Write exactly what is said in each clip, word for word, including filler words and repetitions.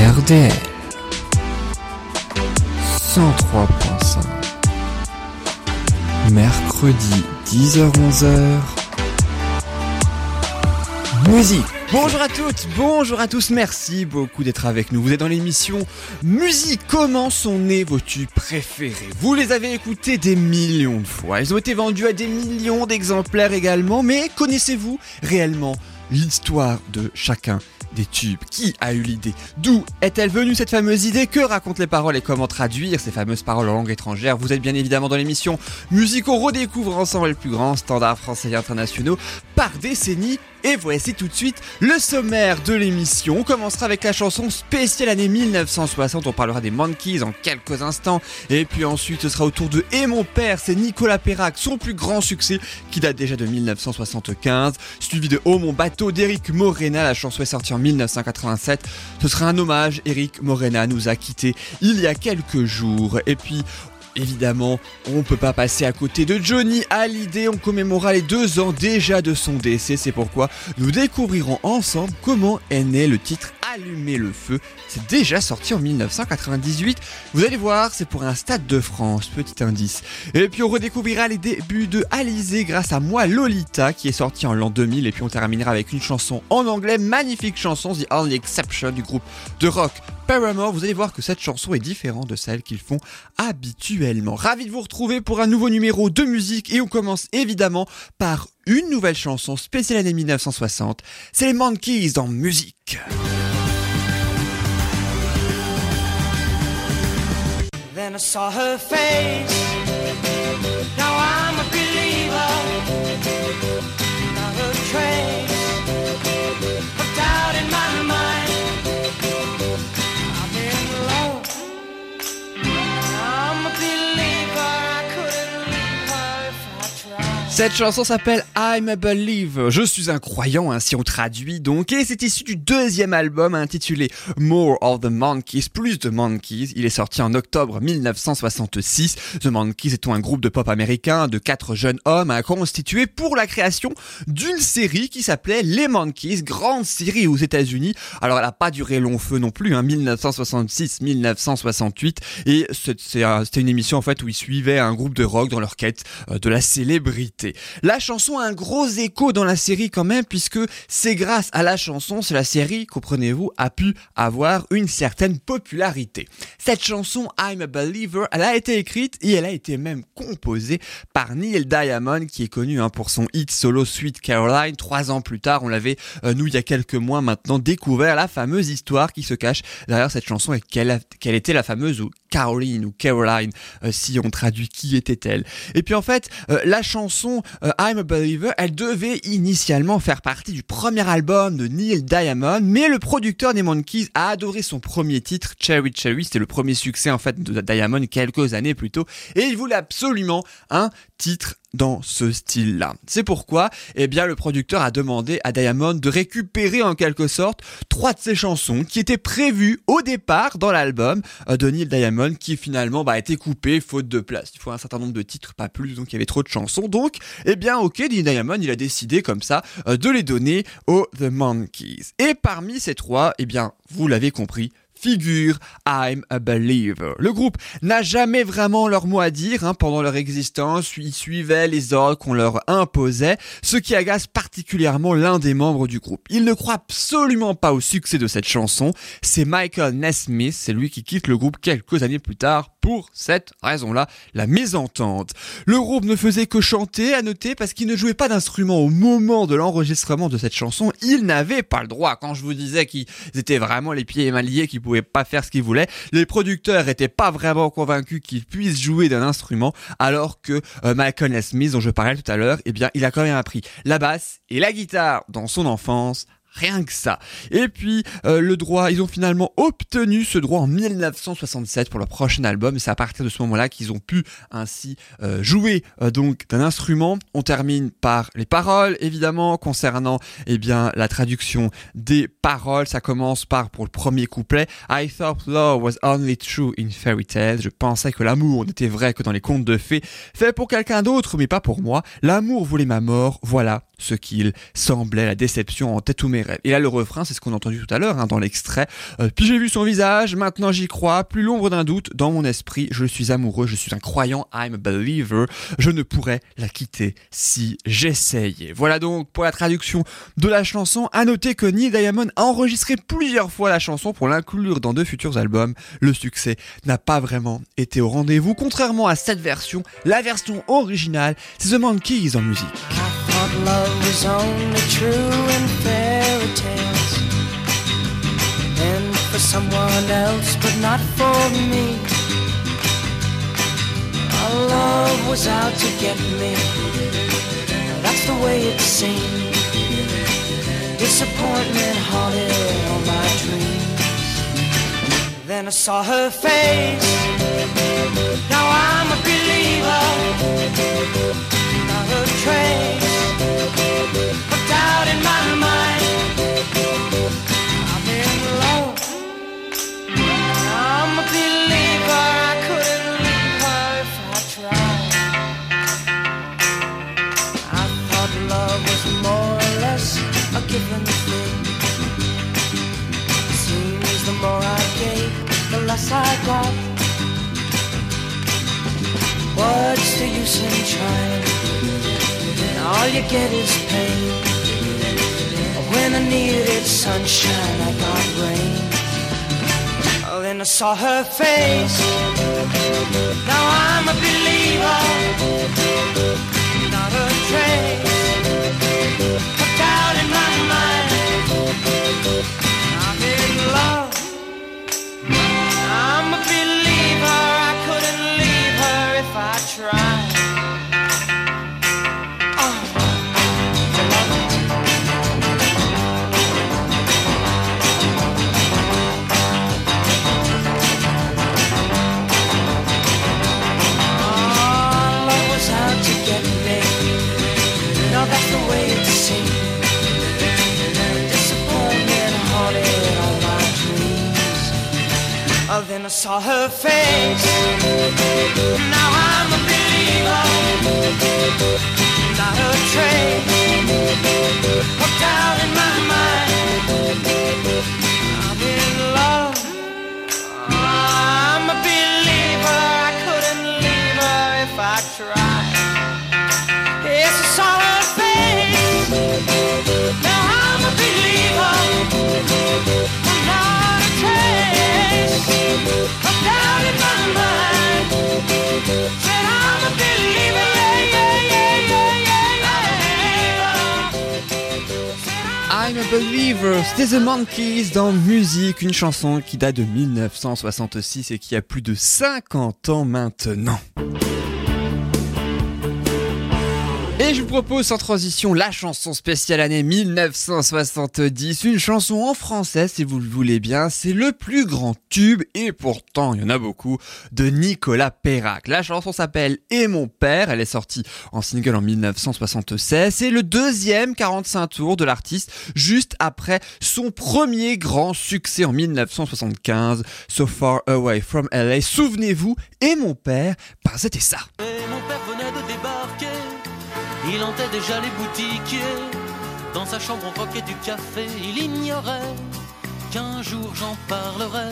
R D L cent trois point cinq, mercredi dix heures-onze heures, musique. Bonjour à toutes, bonjour à tous, merci beaucoup d'être avec nous. Vous êtes dans l'émission Musique, comment sont nés vos tubes préférés? Vous les avez écoutés des millions de fois, ils ont été vendus à des millions d'exemplaires également, mais connaissez-vous réellement l'histoire de chacun des tubes? Qui a eu l'idée? D'où est-elle venue cette fameuse idée? Que racontent les paroles et comment traduire ces fameuses paroles en langue étrangère? Vous êtes bien évidemment dans l'émission Musique, on redécouvre ensemble les plus grands standards français et internationaux par décennie. Et voici tout de suite le sommaire de l'émission. On commencera avec la chanson spéciale année mille neuf cent soixante. On parlera des Monkees en quelques instants. Et puis ensuite, ce sera au tour de « Et mon père », c'est Nicolas Peyrac, son plus grand succès, qui date déjà de mille neuf cent soixante-quinze. Suivi de « Oh mon bateau » d'Eric Morena. La chanson est sortie en mille neuf cent quatre-vingt-sept. Ce sera un hommage. Eric Morena nous a quittés il y a quelques jours. Et puis... évidemment, on ne peut pas passer à côté de Johnny Hallyday. On commémorera les deux ans déjà de son décès. C'est pourquoi nous découvrirons ensemble comment est né le titre « Allumer le feu ». C'est déjà sorti en mille neuf cent quatre-vingt-dix-huit. Vous allez voir, c'est pour un Stade de France, petit indice. Et puis on redécouvrira les débuts de Alizée grâce à Moi Lolita, qui est sorti en l'an deux mille. Et puis on terminera avec une chanson en anglais, magnifique chanson, « The Only Exception » du groupe de rock Paramore. Vous allez voir que cette chanson est différente de celle qu'ils font habituellement. Ravi de vous retrouver pour un nouveau numéro de musique et on commence évidemment par une nouvelle chanson spéciale année mille neuf cent soixante. C'est les Monkees dans musique. Then I saw her face. Now I'm a believer. Not a trace. But doubt in my mind. Cette chanson s'appelle I'm a Believer, je suis un croyant, hein, si on traduit donc, et c'est issu du deuxième album intitulé More of the Monkees, plus de Monkees. Il est sorti en octobre mille neuf cent soixante-six. The Monkees étant un groupe de pop américain de quatre jeunes hommes à constituer pour la création d'une série qui s'appelait Les Monkees, grande série aux États-Unis. Alors elle n'a pas duré long feu non plus, hein, mille neuf cent soixante-six à mille neuf cent soixante-huit, et c'était une émission en fait où ils suivaient un groupe de rock dans leur quête de la célébrité. La chanson a un gros écho dans la série quand même, puisque c'est grâce à la chanson que la série, comprenez-vous, a pu avoir une certaine popularité. Cette chanson I'm a Believer, elle a été écrite et elle a été même composée par Neil Diamond, qui est connu hein, pour son hit solo Sweet Caroline. Trois ans plus tard, on l'avait, euh, nous il y a quelques mois maintenant, découvert la fameuse histoire qui se cache derrière cette chanson et quelle, quelle était la fameuse Caroline ou Caroline, euh, si on traduit, qui était-elle. Et puis en fait, euh, la chanson I'm a Believer, elle devait initialement faire partie du premier album de Neil Diamond, mais le producteur des Monkees a adoré son premier titre, Cherry Cherry, c'était le premier succès en fait de Diamond quelques années plus tôt, et il voulait absolument un titre dans ce style-là. C'est pourquoi, eh bien, le producteur a demandé à Diamond de récupérer en quelque sorte trois de ses chansons qui étaient prévues au départ dans l'album de Neil Diamond, qui finalement bah, a été coupé faute de place. Il faut un certain nombre de titres, pas plus, donc il y avait trop de chansons. Donc, eh bien, ok, Neil Diamond, il a décidé comme ça euh, de les donner aux The Monkees. Et parmi ces trois, eh bien, vous l'avez compris, figure I'm a Believer. Le groupe n'a jamais vraiment leur mot à dire hein, pendant leur existence, ils suivaient les ordres qu'on leur imposait, ce qui agace particulièrement l'un des membres du groupe. Il ne croit absolument pas au succès de cette chanson, c'est Michael Nesmith, c'est lui qui quitte le groupe quelques années plus tard pour cette raison-là, la mésentente. Le groupe ne faisait que chanter, à noter, parce qu'il ne jouait pas d'instrument au moment de l'enregistrement de cette chanson, il n'avait pas le droit. Quand je vous disais qu'ils étaient vraiment les pieds émaillés, qu'ils pouvaient pas faire ce qu'ils voulaient. Les producteurs étaient pas vraiment convaincus qu'ils puissent jouer d'un instrument, alors que euh, Michael Nesmith, dont je parlais tout à l'heure, eh bien, il a quand même appris la basse et la guitare dans son enfance. Rien que ça. Et puis, euh, le droit, ils ont finalement obtenu ce droit en mille neuf cent soixante-sept pour leur prochain album. Et c'est à partir de ce moment-là qu'ils ont pu ainsi euh, jouer euh, donc d'un instrument. On termine par les paroles, évidemment, concernant eh bien la traduction des paroles. Ça commence par, pour le premier couplet, « I thought love was only true in fairy tales ». Je pensais que l'amour n'était vrai que dans les contes de fées. Fait pour quelqu'un d'autre, mais pas pour moi. L'amour voulait ma mort. Voilà ce qu'il semblait. La déception en tête ou mes rêves. Et là, le refrain, c'est ce qu'on a entendu tout à l'heure hein, dans l'extrait. Euh, puis j'ai vu son visage, maintenant j'y crois, plus l'ombre d'un doute dans mon esprit. Je suis amoureux, je suis un croyant, I'm a believer. Je ne pourrais la quitter si j'essayais. Voilà donc pour la traduction de la chanson. À noter que Neil Diamond a enregistré plusieurs fois la chanson pour l'inclure dans de futurs albums. Le succès n'a pas vraiment été au rendez-vous. Contrairement à cette version, la version originale, c'est The Monkees en musique. I thought love was only true in fairy tales, and for someone else, but not for me. Our love was out to get me, that's the way it seemed. Disappointment haunted all my dreams. Then I saw her face, now I'm a believer. Not a trace of doubt in my mind. I'm in love, I'm a believer. I couldn't leave her if I tried. I thought love was more or less a given thing. Seems the more I gave, the less I got. What's the use in trying? All you get is pain. When I needed sunshine, I got rain. Oh, then I saw her face. Now I'm a believer. Not a trace of doubt in my mind. I'm in love. I'm a believer. I couldn't leave her if I tried. Then I saw her face. Now I'm a believer. Not a trace of doubt in my mind. I'm in love. I'm a believer. I couldn't leave her if I tried. Yes, I saw her face. Now I'm a believer. Not a trace. I'm down in my mind. Said I'm a believer. Yeah, yeah, yeah, yeah, yeah. I'm a believer. Said I'm a believer. C'était The Monkees dans Musique, une chanson qui date de dix-neuf cent soixante-six et qui a plus de cinquante ans maintenant. Et je vous propose sans transition la chanson spéciale année dix-neuf cent soixante-dix, une chanson en français si vous le voulez bien, c'est le plus grand tube, et pourtant il y en a beaucoup, de Nicolas Peyrac. La chanson s'appelle « Et mon père », elle est sortie en single en dix-neuf cent soixante-seize, c'est le deuxième quarante-cinq tours de l'artiste, juste après son premier grand succès en dix-neuf cent soixante-quinze, « So far away from L A », souvenez-vous, « Et mon père », bah, c'était ça. Et mon père venait de débarquer. Il hantait déjà les boutiques. Dans sa chambre on croquait du café. Il ignorait qu'un jour j'en parlerais.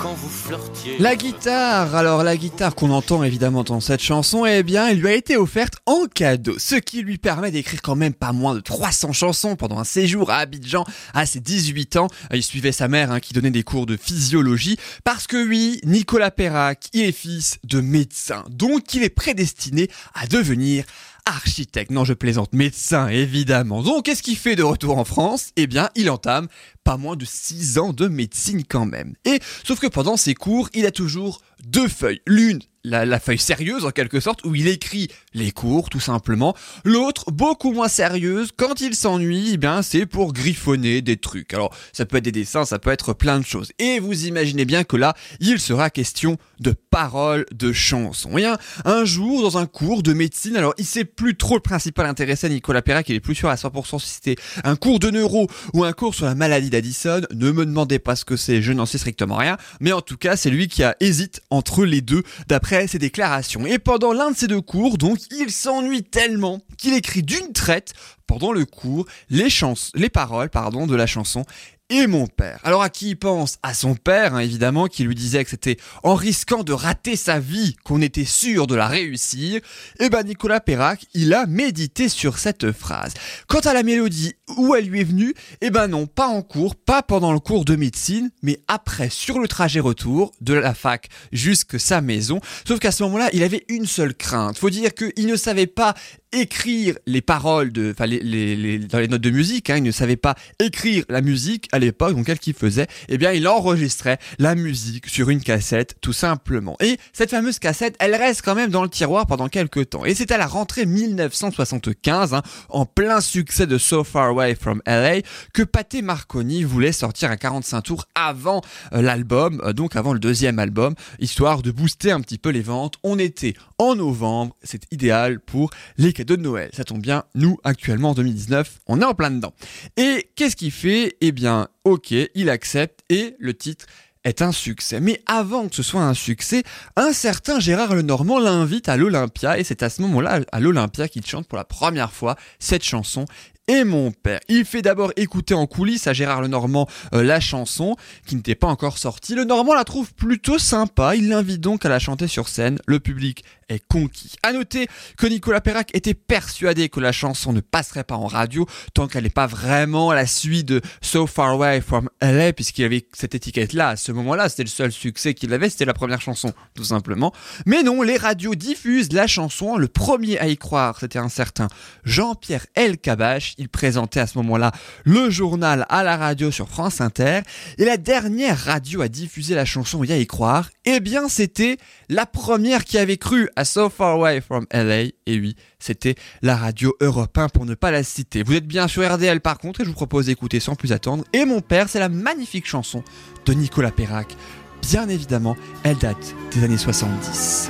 Quand vous flirtiez... La guitare, alors la guitare qu'on entend évidemment dans cette chanson, eh bien elle lui a été offerte en cadeau, ce qui lui permet d'écrire quand même pas moins de trois cents chansons pendant un séjour à Abidjan à ses dix-huit ans. Il suivait sa mère hein, qui donnait des cours de physiologie, parce que oui, Nicolas Peyrac, il est fils de médecin, donc il est prédestiné à devenir architecte. Non, je plaisante, médecin évidemment. Donc qu'est-ce qu'il fait de retour en France? Eh bien il entame pas moins de six ans de médecine quand même. Et sauf que pendant ses cours, il a toujours deux feuilles. L'une, la, la feuille sérieuse en quelque sorte, où il écrit les cours tout simplement. L'autre, beaucoup moins sérieuse, quand il s'ennuie, eh bien, c'est pour griffonner des trucs. Alors ça peut être des dessins, ça peut être plein de choses. Et vous imaginez bien que là, il sera question de paroles, de chansons. Et un, un jour, dans un cours de médecine, alors il sait plus trop le principal intéressé, Nicolas Peyrac, il est plus sûr à cent pour cent si c'était un cours de neuro ou un cours sur la maladie d'Addison, ne me demandez pas ce que c'est, je n'en sais strictement rien, mais en tout cas c'est lui qui a hésite entre les deux d'après ses déclarations. Et pendant l'un de ces deux cours, donc, il s'ennuie tellement qu'il écrit d'une traite pendant le cours les, chans- les paroles pardon, de la chanson « Et mon père ». Alors à qui il pense? À son père, hein, évidemment, qui lui disait que c'était en risquant de rater sa vie qu'on était sûr de la réussir. Et ben Nicolas Peyrac, il a médité sur cette phrase. Quant à la mélodie, où elle lui est venue? Et ben non, pas en cours, pas pendant le cours de médecine, mais après, sur le trajet retour, de la fac jusqu'à sa maison. Sauf qu'à ce moment-là, il avait une seule crainte. Faut dire qu'il ne savait pas écrire les paroles de, enfin les, les, les, dans les notes de musique, hein, il ne savait pas écrire la musique à l'époque, donc qu'est-ce qu'il faisait? Eh bien, il enregistrait la musique sur une cassette, tout simplement. Et cette fameuse cassette, elle reste quand même dans le tiroir pendant quelques temps. Et c'est à la rentrée dix-neuf cent soixante-quinze, hein, en plein succès de So Far Away from L A, que Pathé Marconi voulait sortir un quarante-cinq tours avant euh, l'album, euh, donc avant le deuxième album, histoire de booster un petit peu les ventes. On était en novembre, c'est idéal pour les cadeaux de Noël. Ça tombe bien, nous, actuellement, en deux mille dix-neuf, on est en plein dedans. Et qu'est-ce qu'il fait? Eh bien, ok, il accepte et le titre est un succès. Mais avant que ce soit un succès, un certain Gérard Lenormand l'invite à l'Olympia et c'est à ce moment-là, à l'Olympia, qu'il chante pour la première fois cette chanson « Et mon père ». Il fait d'abord écouter en coulisses à Gérard Lenormand euh, la chanson, qui n'était pas encore sortie. Lenormand la trouve plutôt sympa, il l'invite donc à la chanter sur scène. Le public est conquis. À noter que Nicolas Peyrac était persuadé que la chanson ne passerait pas en radio tant qu'elle n'est pas vraiment la suite de So Far Away from L A, puisqu'il avait cette étiquette-là à ce moment-là, c'était le seul succès qu'il avait, c'était la première chanson, tout simplement. Mais non, les radios diffusent la chanson, le premier à y croire, c'était un certain Jean-Pierre Elkabach. Il présentait à ce moment-là le journal à la radio sur France Inter, et la dernière radio à diffuser la chanson et à y croire, eh bien c'était la première qui avait cru à So Far Away from L A, et oui, c'était la radio Europe un pour ne pas la citer. Vous êtes bien sur R D L par contre, et je vous propose d'écouter sans plus attendre « Et mon père », c'est la magnifique chanson de Nicolas Peyrac. Bien évidemment, elle date des années soixante-dix.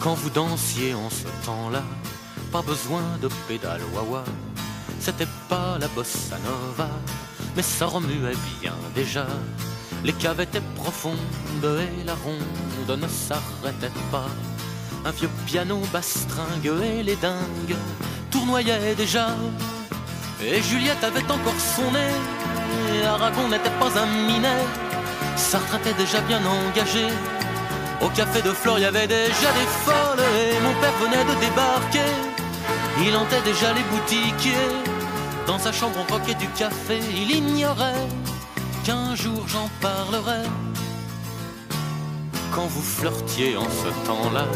Quand vous dansiez en ce temps-là, pas besoin de pédale wawa, c'était pas la bossa nova, mais ça remuait bien déjà. Les caves étaient profondes et la ronde ne s'arrêtait pas. Un vieux piano bastringue et les dingues tournoyaient déjà. Et Juliette avait encore son nez, Aragon n'était pas un minet, Sartre était déjà bien engagé. Au café de Flore, il y avait déjà des folles et mon père venait de débarquer. Il hantait déjà les boutiquiers, dans sa chambre on croquait du café. Il ignorait qu'un jour j'en parlerais. Quand vous flirtiez en ce temps-là,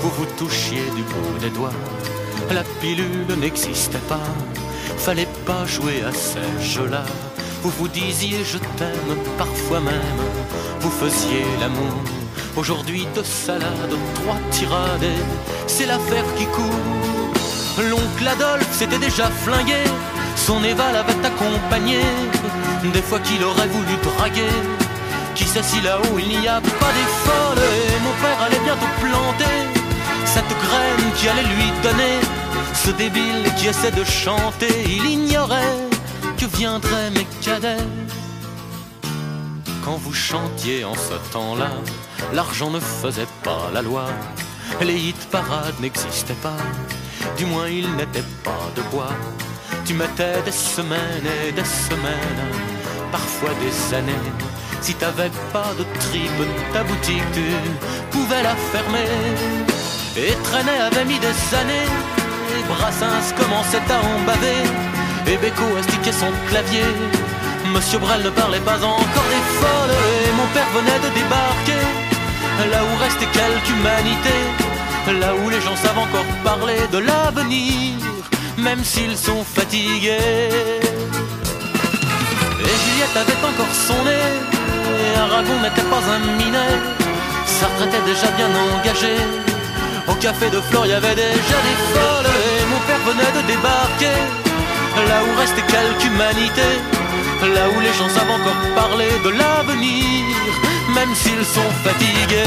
vous vous touchiez du bout des doigts. La pilule n'existait pas, fallait pas jouer à ces jeux-là. Vous vous disiez je t'aime, parfois même vous faisiez l'amour. Aujourd'hui deux salades, trois tirades, c'est l'affaire qui court. L'oncle Adolphe s'était déjà flingué, son Eva l'avait accompagné, des fois qu'il aurait voulu draguer. Qui sait si là-haut il n'y a pas des folles. Et mon père allait bientôt planter cette graine qui allait lui donner ce débile qui essaie de chanter. Il ignorait que viendraient mes cadets. Quand vous chantiez en ce temps-là, l'argent ne faisait pas la loi. Les hit-parades n'existaient pas, du moins ils n'étaient pas de bois. Tu mettais des semaines et des semaines, parfois des années. Si t'avais pas de tripe, ta boutique tu pouvais la fermer. Et Trenet avait mis des années, et Brassens commençait à en baver, et Beko astiquait son clavier. Monsieur Brel ne parlait pas encore des folles, et mon père venait de débarquer. Là où restait quelque humanité, là où les gens savent encore parler de l'avenir, même s'ils sont fatigués. Et Juliette avait encore son nez, et Aragon n'était pas un minet, Sartre était déjà bien engagé. Au café de Flore, il y avait déjà des folles, et mon père venait de débarquer. Là où restait quelque humanité, là où les gens savent encore parler de l'avenir, même s'ils sont fatigués.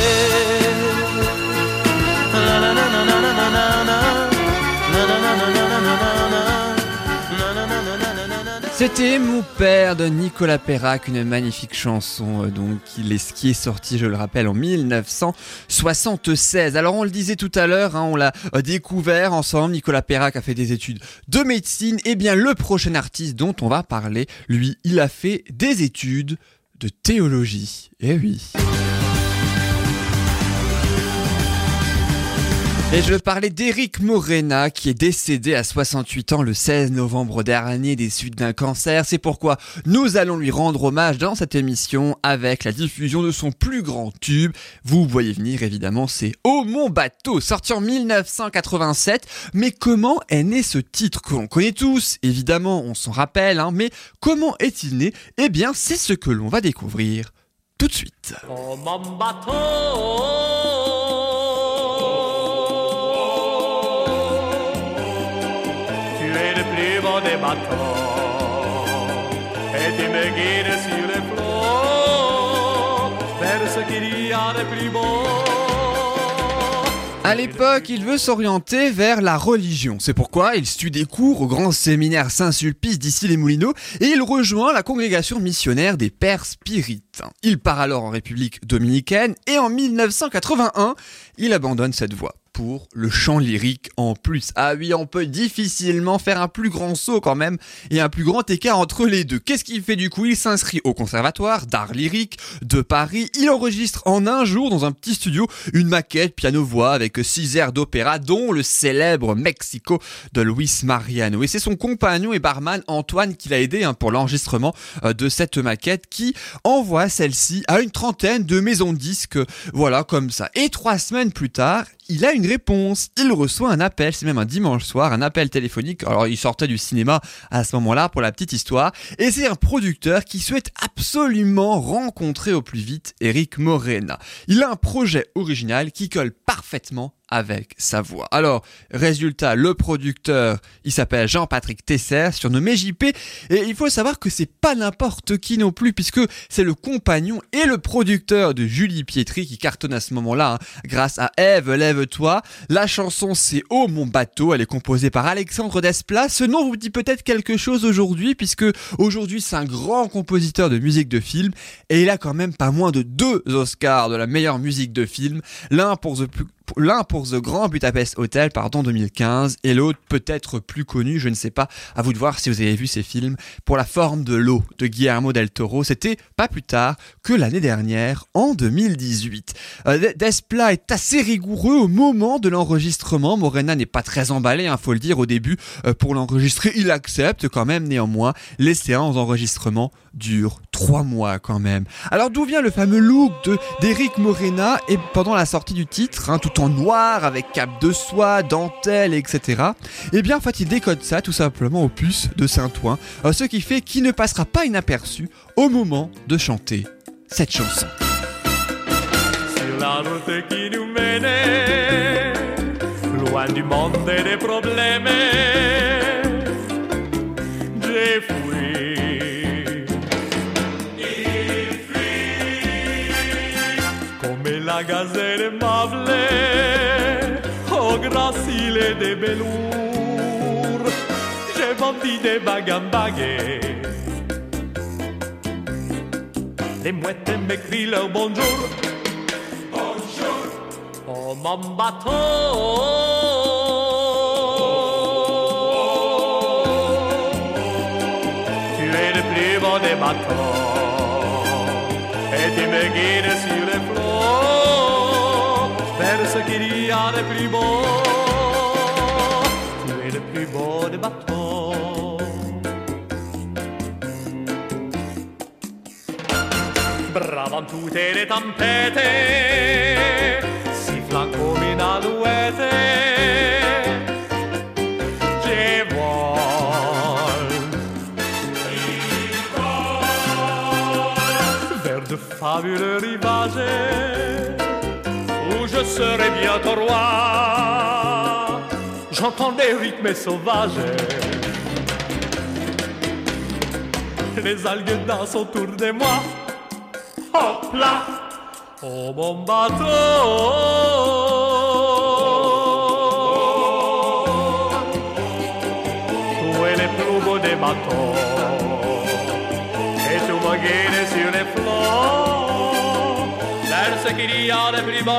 C'était Mon père de Nicolas Peyrac, une magnifique chanson euh, donc qui est sortie, je le rappelle, en mille neuf cent soixante-seize. Alors on le disait tout à l'heure, hein, on l'a euh, découvert ensemble. Nicolas Peyrac a fait des études de médecine. Et bien le prochain artiste dont on va parler, lui, il a fait des études de théologie. Eh oui. Et je parlais d'Eric Morena qui est décédé à soixante-huit ans le seize novembre dernier des suites d'un cancer. C'est pourquoi nous allons lui rendre hommage dans cette émission avec la diffusion de son plus grand tube. Vous voyez venir évidemment, c'est Oh mon bateau, sorti en mille neuf cent quatre-vingt-sept. Mais comment est né ce titre que l'on connaît tous? Évidemment, on s'en rappelle, hein, mais comment est-il né? Eh bien, c'est ce que l'on va découvrir tout de suite. Oh mon bateau, des bateaux, et tu me guides sur les flots vers ce qu'il y a de plus beau. À l'époque, il veut s'orienter vers la religion. C'est pourquoi il suit des cours au grand séminaire Saint-Sulpice d'Issy-les-Moulineaux et il rejoint la congrégation missionnaire des Pères Spiritains. Il part alors en République dominicaine et en mille neuf cent quatre-vingt-un, il abandonne cette voie pour le chant lyrique en plus. Ah oui, on peut difficilement faire un plus grand saut quand même et un plus grand écart entre les deux. Qu'est-ce qu'il fait du coup? Il s'inscrit au conservatoire d'art lyrique de Paris. Il enregistre en un jour dans un petit studio une maquette piano-voix avec six airs d'opéra dont le célèbre Mexico de Luis Mariano. Et c'est son compagnon et barman Antoine qui l'a aidé hein, pour l'enregistrement euh, de cette maquette qui envoie celle-ci à une trentaine de maisons de disques. Voilà, comme ça. Et trois semaines plus tard, il a une réponse, il reçoit un appel, c'est même un dimanche soir, un appel téléphonique, alors il sortait du cinéma à ce moment-là pour la petite histoire, et c'est un producteur qui souhaite absolument rencontrer au plus vite Eric Morena. Il a un projet original qui colle parfaitement avec sa voix. Alors, résultat, le producteur, il s'appelle Jean-Patrick Tesser, surnommé J P, et il faut savoir que c'est pas n'importe qui non plus, puisque c'est le compagnon et le producteur de Julie Pietri qui cartonne à ce moment-là, hein, grâce à Ève, lève-toi. La chanson, c'est Oh mon bateau, elle est composée par Alexandre Desplat. Ce nom vous dit peut-être quelque chose aujourd'hui, puisque aujourd'hui, c'est un grand compositeur de musique de film, et il a quand même pas moins de deux Oscars de la meilleure musique de film, l'un pour The Plus... L'un pour The Grand Budapest Hotel, pardon, deux mille quinze, et l'autre peut-être plus connu, je ne sais pas, à vous de voir si vous avez vu ces films, pour La forme de l'eau de Guillermo del Toro. C'était pas plus tard que l'année dernière, en deux mille dix-huit. Desplat est assez rigoureux au moment de l'enregistrement. Morena n'est pas très emballé, hein, faut le dire, au début, pour l'enregistrer. Il accepte quand même, néanmoins, les séances d'enregistrement durent trois mois quand même. Alors d'où vient le fameux look de, d'Eric Morena? Et pendant la sortie du titre, hein, tout en noir, avec cape de soie, dentelle, et cetera. Eh bien, en fait, il décode ça tout simplement aux puces de Saint-Ouen, ce qui fait qu'il ne passera pas inaperçu au moment de chanter cette chanson. Sur la route qui nous menait, loin du monde et des problèmes, j'ai fui. La gazelle aimable, oh gracile de bellours, j'ai vendu des bagambagés. Les mouettes m'écrivent leur bonjour, bonjour, oh mon bateau, tu es le plus beau des bateaux, et tu me guides sur les flots. Ce qu'il y a de plus beau, tu es le plus beau des bateaux. Bravo en toutes les tempêtes, sifflant comme une alouette, je vole vers de fabuleux rivages. Je serai bientôt roi. J'entends des rythmes sauvages. Les algues dansent autour de moi. Hop là, oh mon bateau, tu es le plus beau des bateaux. qu'il y a de plus beau.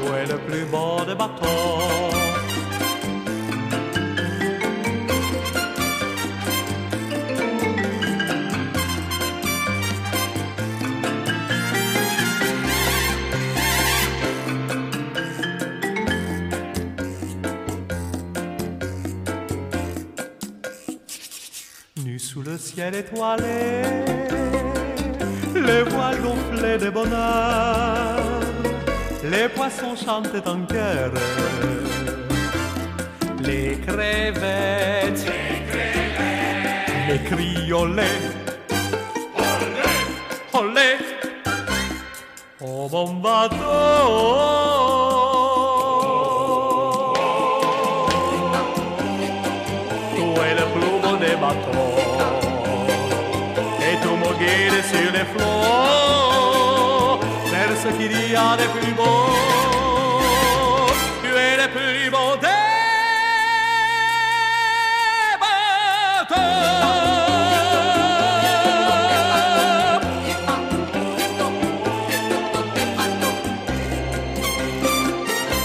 Où est le plus beau des bateaux? Sous le ciel étoilé, les voiles gonflées de bonheur, les poissons chantaient en chœur, les crevettes, les crevettes, les criolets, olé, olé, au bon bateau. Sur les flots, vers ce qu'il y a de plus beau, tu es le plus beau des bateaux.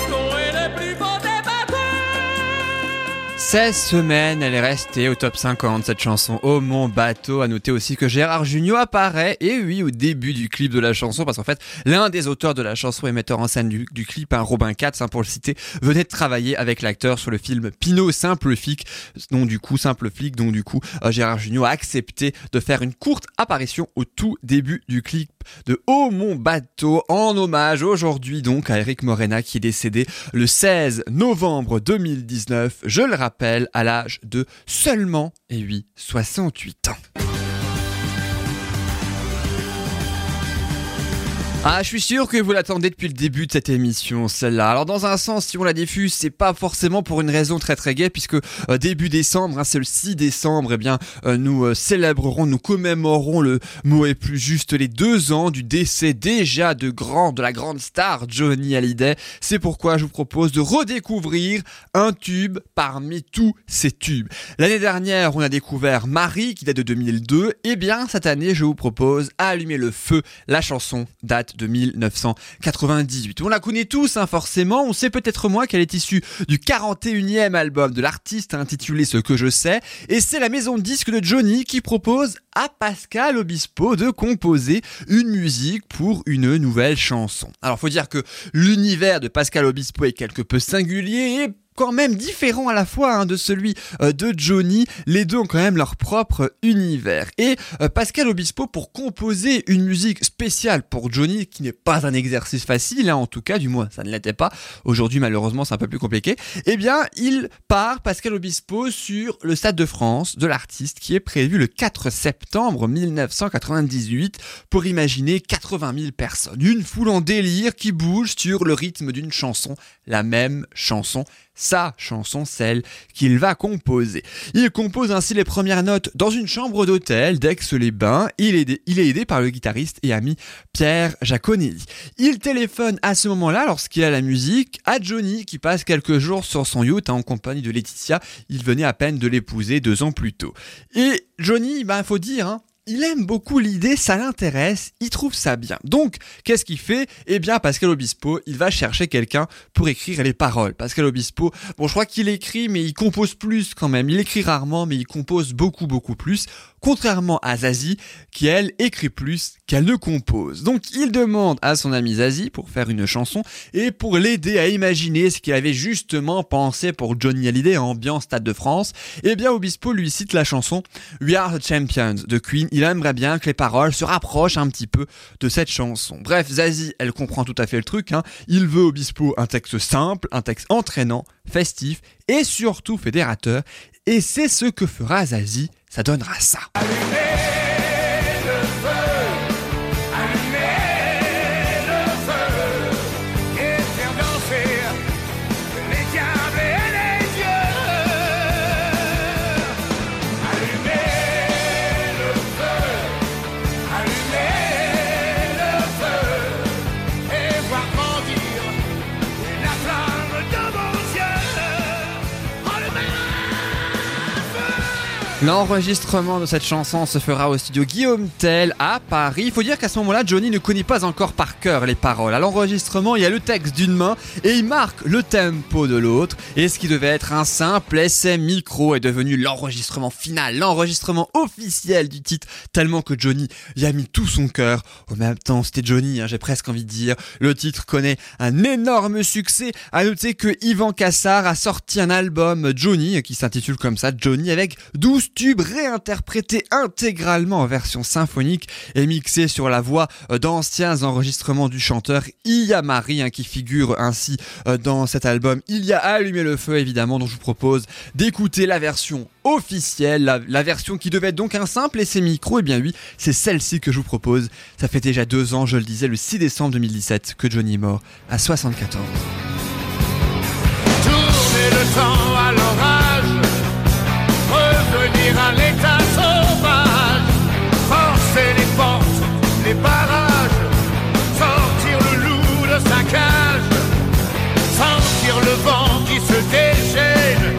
Tu es le plus beau des bateaux. seize semaines, elle est restée au top cinquante, cette chanson, Oh mon bateau. À noter aussi que Gérard Jugnot apparaît, et oui, au début du clip de la chanson, parce qu'en fait, l'un des auteurs de la chanson et metteur en scène du, du clip, hein, Robin Katz, hein, pour le citer, venait de travailler avec l'acteur sur le film Pinot, Simple Flic, donc du coup, Simple Flic, donc du coup, euh, Gérard Jugnot a accepté de faire une courte apparition au tout début du clip de Oh mon bateau, en hommage aujourd'hui donc à Eric Morena, qui est décédé le seize novembre deux mille dix-neuf, je le rappelle, à l'âge de seulement, et oui, soixante-huit ans. Ah, je suis sûr que vous l'attendez depuis le début de cette émission, celle-là. Alors dans un sens, si on la diffuse, c'est pas forcément pour une raison très très gaie, puisque euh, début décembre, hein, c'est le six décembre, eh bien euh, nous euh, célébrerons, nous commémorons, le mot est plus juste, les deux ans du décès déjà de grand, de la grande star Johnny Hallyday. C'est pourquoi je vous propose de redécouvrir un tube parmi tous ces tubes. L'année dernière, on a découvert Marie, qui date de deux mille deux. Eh bien cette année, je vous propose Allumer le feu, la chanson date de mille neuf cent quatre-vingt-dix-huit. On la connaît tous, hein, forcément. On sait peut-être moins qu'elle est issue du quarante et unième album de l'artiste, intitulé Ce que je sais, et c'est la maison de disques de Johnny qui propose à Pascal Obispo de composer une musique pour une nouvelle chanson. Alors faut dire que l'univers de Pascal Obispo est quelque peu singulier et quand même différent à la fois, hein, de celui euh, de Johnny. Les deux ont quand même leur propre univers. Et euh, Pascal Obispo, pour composer une musique spéciale pour Johnny, qui n'est pas un exercice facile, hein, en tout cas, du moins ça ne l'était pas, aujourd'hui malheureusement c'est un peu plus compliqué, eh bien il part, Pascal Obispo, sur le Stade de France de l'artiste, qui est prévu le quatre septembre mille neuf cent quatre-vingt-dix-huit, pour imaginer quatre-vingt mille personnes, une foule en délire qui bouge sur le rythme d'une chanson, la même chanson, sa chanson, celle qu'il va composer. Il compose ainsi les premières notes dans une chambre d'hôtel d'Aix-les-Bains. Il est aidé, il est aidé par le guitariste et ami Pierre Jaconelli. Il téléphone à ce moment-là, lorsqu'il a la musique, à Johnny, qui passe quelques jours sur son yacht, hein, en compagnie de Laetitia. Il venait à peine de l'épouser deux ans plus tôt. Et Johnny, ben, faut dire, hein, il aime beaucoup l'idée, ça l'intéresse, il trouve ça bien. Donc, qu'est-ce qu'il fait ? Eh bien, Pascal Obispo, il va chercher quelqu'un pour écrire les paroles. Pascal Obispo, bon, je crois qu'il écrit, mais il compose plus quand même. Il écrit rarement, mais il compose beaucoup, beaucoup plus. Contrairement à Zazie, qui, elle, écrit plus qu'elle ne compose. Donc, il demande à son amie Zazie pour faire une chanson et pour l'aider à imaginer ce qu'il avait justement pensé pour Johnny Hallyday, ambiance Stade de France. Eh bien, Obispo lui cite la chanson « We are the champions » de Queen. Il aimerait bien que les paroles se rapprochent un petit peu de cette chanson. Bref, Zazie, elle comprend tout à fait le truc, hein. Il veut, Obispo, un texte simple, un texte entraînant, festif et surtout fédérateur. Et c'est ce que fera Zazie, ça donnera ça. L'enregistrement de cette chanson se fera au studio Guillaume Tell à Paris. Il faut dire qu'à ce moment-là, Johnny ne connaît pas encore par cœur les paroles. À l'enregistrement, il y a le texte d'une main et il marque le tempo de l'autre. Et ce qui devait être un simple essai micro est devenu l'enregistrement final, l'enregistrement officiel du titre, tellement que Johnny y a mis tout son cœur. En même temps, c'était Johnny, hein, j'ai presque envie de dire. Le titre connaît un énorme succès. À noter que Yvan Cassar a sorti un album Johnny qui s'intitule comme ça, Johnny, avec douze tube réinterprété intégralement en version symphonique et mixé sur la voix d'anciens enregistrements du chanteur. Il y a Marie hein, qui figure ainsi euh, dans cet album. Il y a Allumé le feu évidemment, dont je vous propose d'écouter la version officielle, la, la version qui devait être donc un simple essai micro. Et bien oui, c'est celle-ci que je vous propose. Ça fait déjà deux ans, je le disais, le six décembre deux mille dix-sept que Johnny est mort à soixante-quatorze. Tournez le temps à l'orage, revenir à l'état sauvage, forcer les portes, les barrages, sortir le loup de sa cage, sentir le vent qui se déchaîne,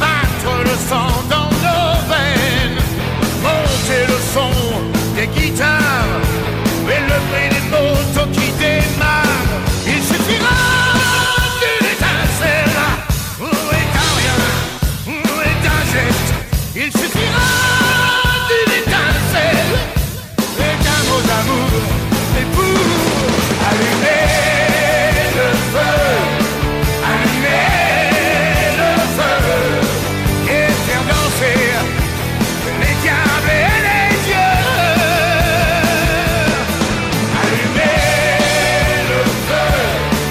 battre le sang dans nos veines, monter le son des guitares et le bruit des motos qui démarrent. Il suffira Il suffira d'une étincelle et d'un mot d'amour, et pour allumer le feu, allumer le feu, et faire danser les diables et les dieux. Allumer le feu, allumer le feu, et voir grandir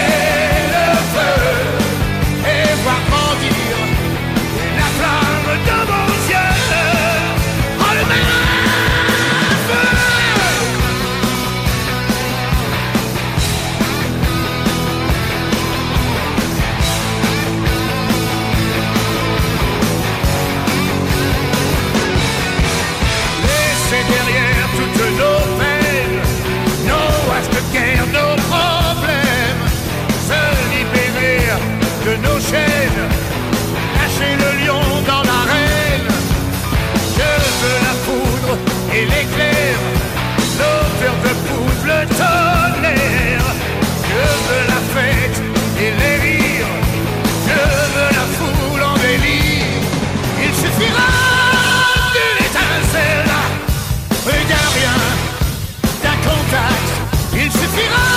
dans mon ciel, en le même. Laissez derrière toutes nos peines, nos hastes de guerre, nos problèmes, se libérer de nos chaînes, lâcher le lion dans la. Et l'éclair, l'odeur de poudre, le tonnerre. Je veux la fête et les rires, je veux la foule en délire. Il suffira d'une étincelle et d'un rien, d'un contact. Il suffira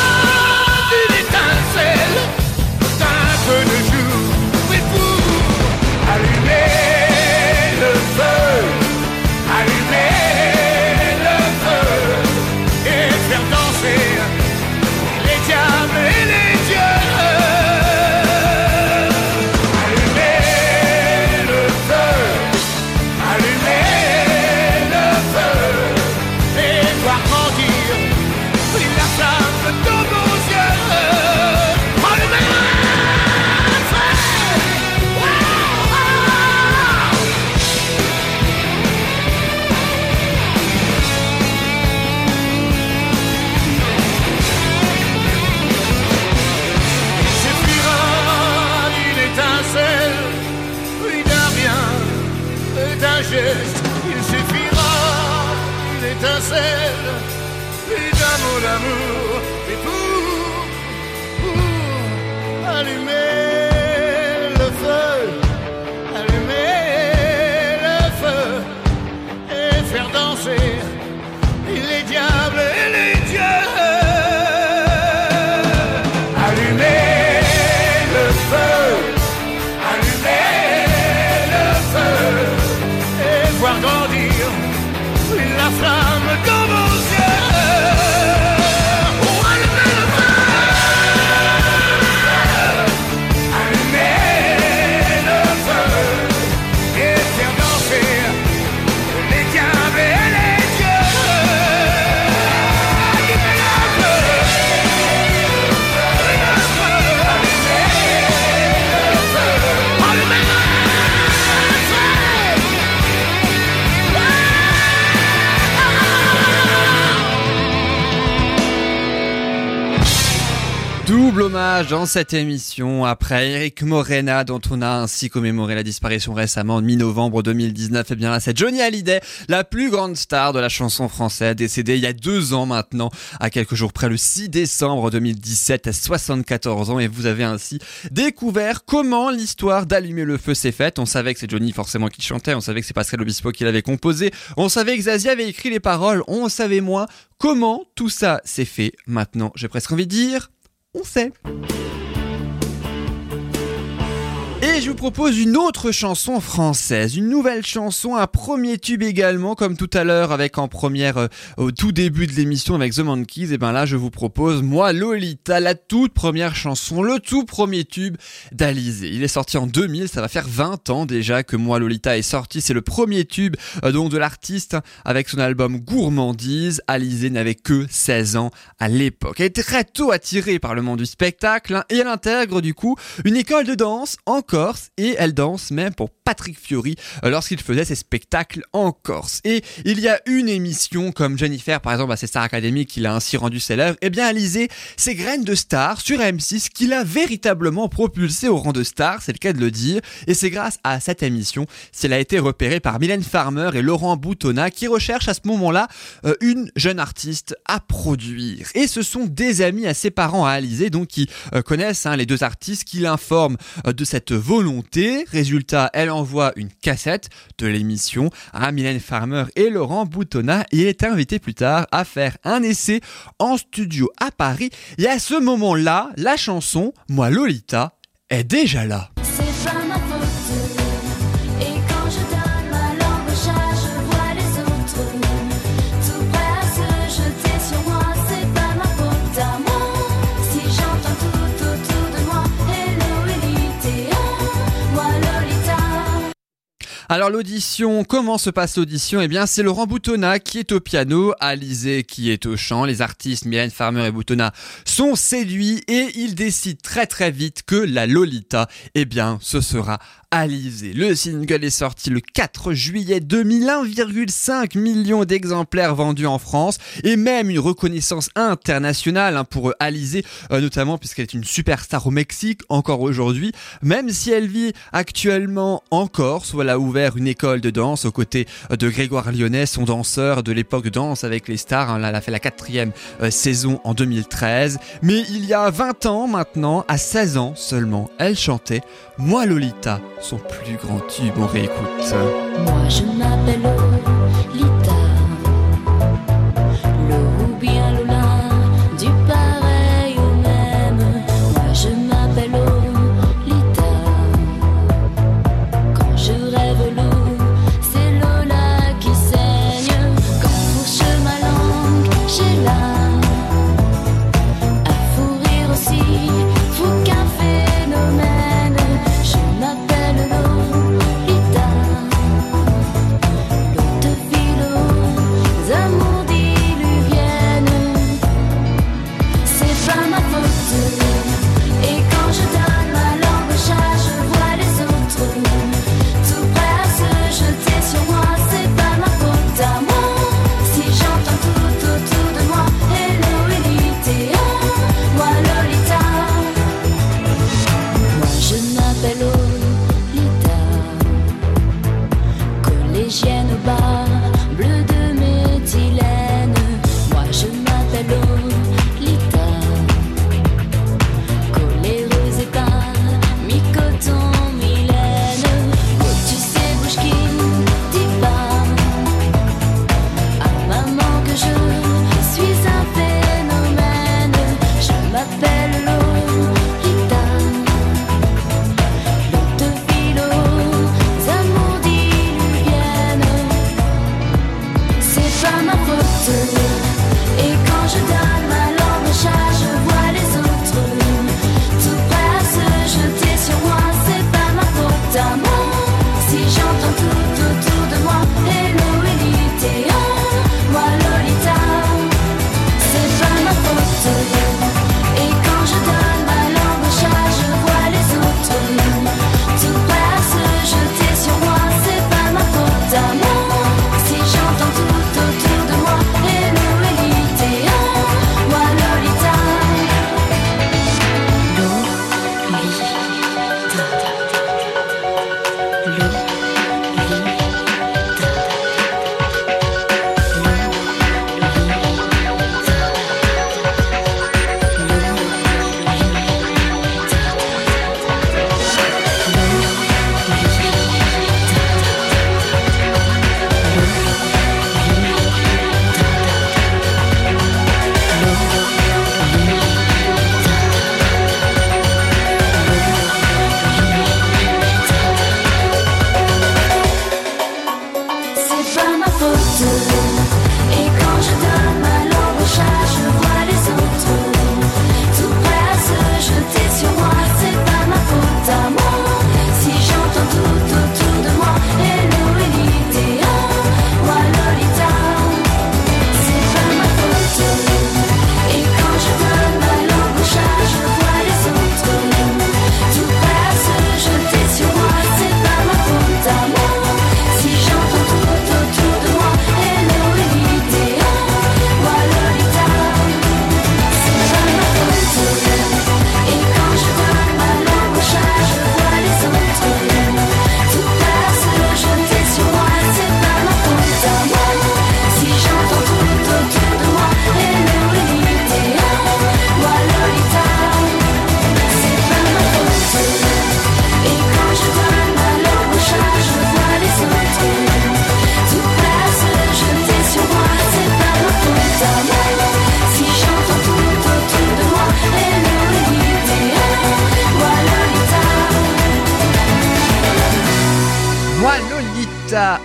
d'une étincelle, d'un peu de jour, oui, pour allumer le feu, allumer grandir la flamme dans vos yeux. Double hommage dans cette émission après Eric Morena, dont on a ainsi commémoré la disparition récemment en mi-novembre deux mille dix-neuf. Et bien là, c'est Johnny Hallyday, la plus grande star de la chanson française, décédée il y a deux ans maintenant, à quelques jours près, le six décembre deux mille dix-sept, à soixante-quatorze ans. Et vous avez ainsi découvert comment l'histoire d'Allumer le feu s'est faite. On savait que c'est Johnny forcément qui chantait, on savait que c'est Pascal Obispo qui l'avait composé, on savait que Zazie avait écrit les paroles, on savait moins. Comment tout ça s'est fait maintenant? J'ai presque envie de dire... on sait. Et je vous propose une autre chanson française, une nouvelle chanson, un premier tube également, comme tout à l'heure avec en première euh, au tout début de l'émission avec The Monkees. Et ben là, je vous propose Moi Lolita, la toute première chanson, le tout premier tube d'Alizée. Il est sorti en deux mille, ça va faire vingt ans déjà que Moi Lolita est sorti. C'est le premier tube euh, donc de l'artiste avec son album Gourmandise. Alizée n'avait que seize ans à l'époque. Elle était très tôt attirée par le monde du spectacle hein, et elle intègre du coup une école de danse en Corse, et elle danse même pour Patrick Fiori lorsqu'il faisait ses spectacles en Corse. Et il y a une émission comme Jennifer par exemple, c'est Star Academy qui l'a ainsi rendu célèbre. Et bien Alizée, ses graines de star sur M six qui l'a véritablement propulsée au rang de star, c'est le cas de le dire. Et c'est grâce à cette émission qu'elle a été repérée par Mylène Farmer et Laurent Boutonnat qui recherchent à ce moment-là euh, une jeune artiste à produire. Et ce sont des amis à ses parents à Alizée donc qui euh, connaissent hein, les deux artistes, qui l'informent euh, de cette volonté. Résultat, elle envoie une cassette de l'émission à Mylène Farmer et Laurent Boutonnat et elle est invitée plus tard à faire un essai en studio à Paris. Et à ce moment-là, la chanson Moi Lolita est déjà là. C'est pas ma faute. Alors l'audition, comment se passe l'audition? Eh bien c'est Laurent Boutonnat qui est au piano, Alizée qui est au chant, les artistes Mylène Farmer et Boutonnat sont séduits et ils décident très très vite que la Lolita, eh bien ce sera Alizée. Le single est sorti le quatre juillet deux mille, un virgule cinq million d'exemplaires vendus en France et même une reconnaissance internationale pour Alizée, notamment puisqu'elle est une superstar au Mexique encore aujourd'hui, même si elle vit actuellement en Corse où elle a ouvert une école de danse aux côtés de Grégoire Lyonnais, son danseur de l'époque Danse avec les stars. Elle a fait la quatrième saison en deux mille treize, mais il y a vingt ans maintenant, à seize ans seulement, elle chantait Moi Lolita, son plus grand tube. On réécoute. Moi je m'appelle Lolita, le ou bien Lola, du pareil au même. Moi je m'appelle Lolita, quand je rêve l'eau, c'est Lola qui saigne. Quand bouche ma langue, j'ai là à fou rire aussi, fou qu'un phénomène. Je m'appelle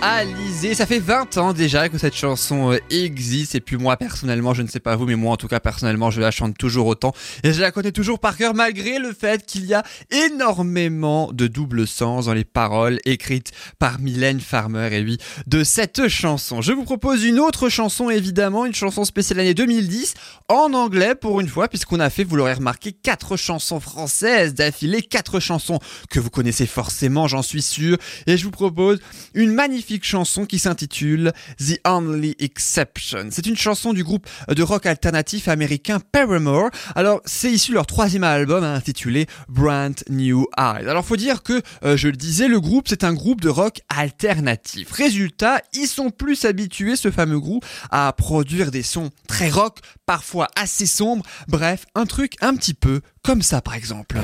à Alizée. Ça fait vingt ans déjà que cette chanson existe. Et puis moi personnellement, je ne sais pas vous, mais moi en tout cas personnellement, je la chante toujours autant. Et je la connais toujours par cœur, malgré le fait qu'il y a énormément de double sens dans les paroles écrites par Mylène Farmer et lui de cette chanson. Je vous propose une autre chanson évidemment, une chanson spéciale année deux mille dix en anglais pour une fois, puisqu'on a fait, vous l'aurez remarqué, quatre chansons françaises d'affilée, quatre chansons que vous connaissez forcément, j'en suis sûr. Et je vous propose une magnifique chanson qui s'intitule The Only Exception. C'est une chanson du groupe de rock alternatif américain Paramore. Alors, c'est issu de leur troisième album intitulé Brand New Eyes. Alors, faut dire que, euh, je le disais, le groupe, c'est un groupe de rock alternatif. Résultat, ils sont plus habitués, ce fameux groupe, à produire des sons très rock, parfois assez sombres. Bref, un truc un petit peu comme ça, par exemple.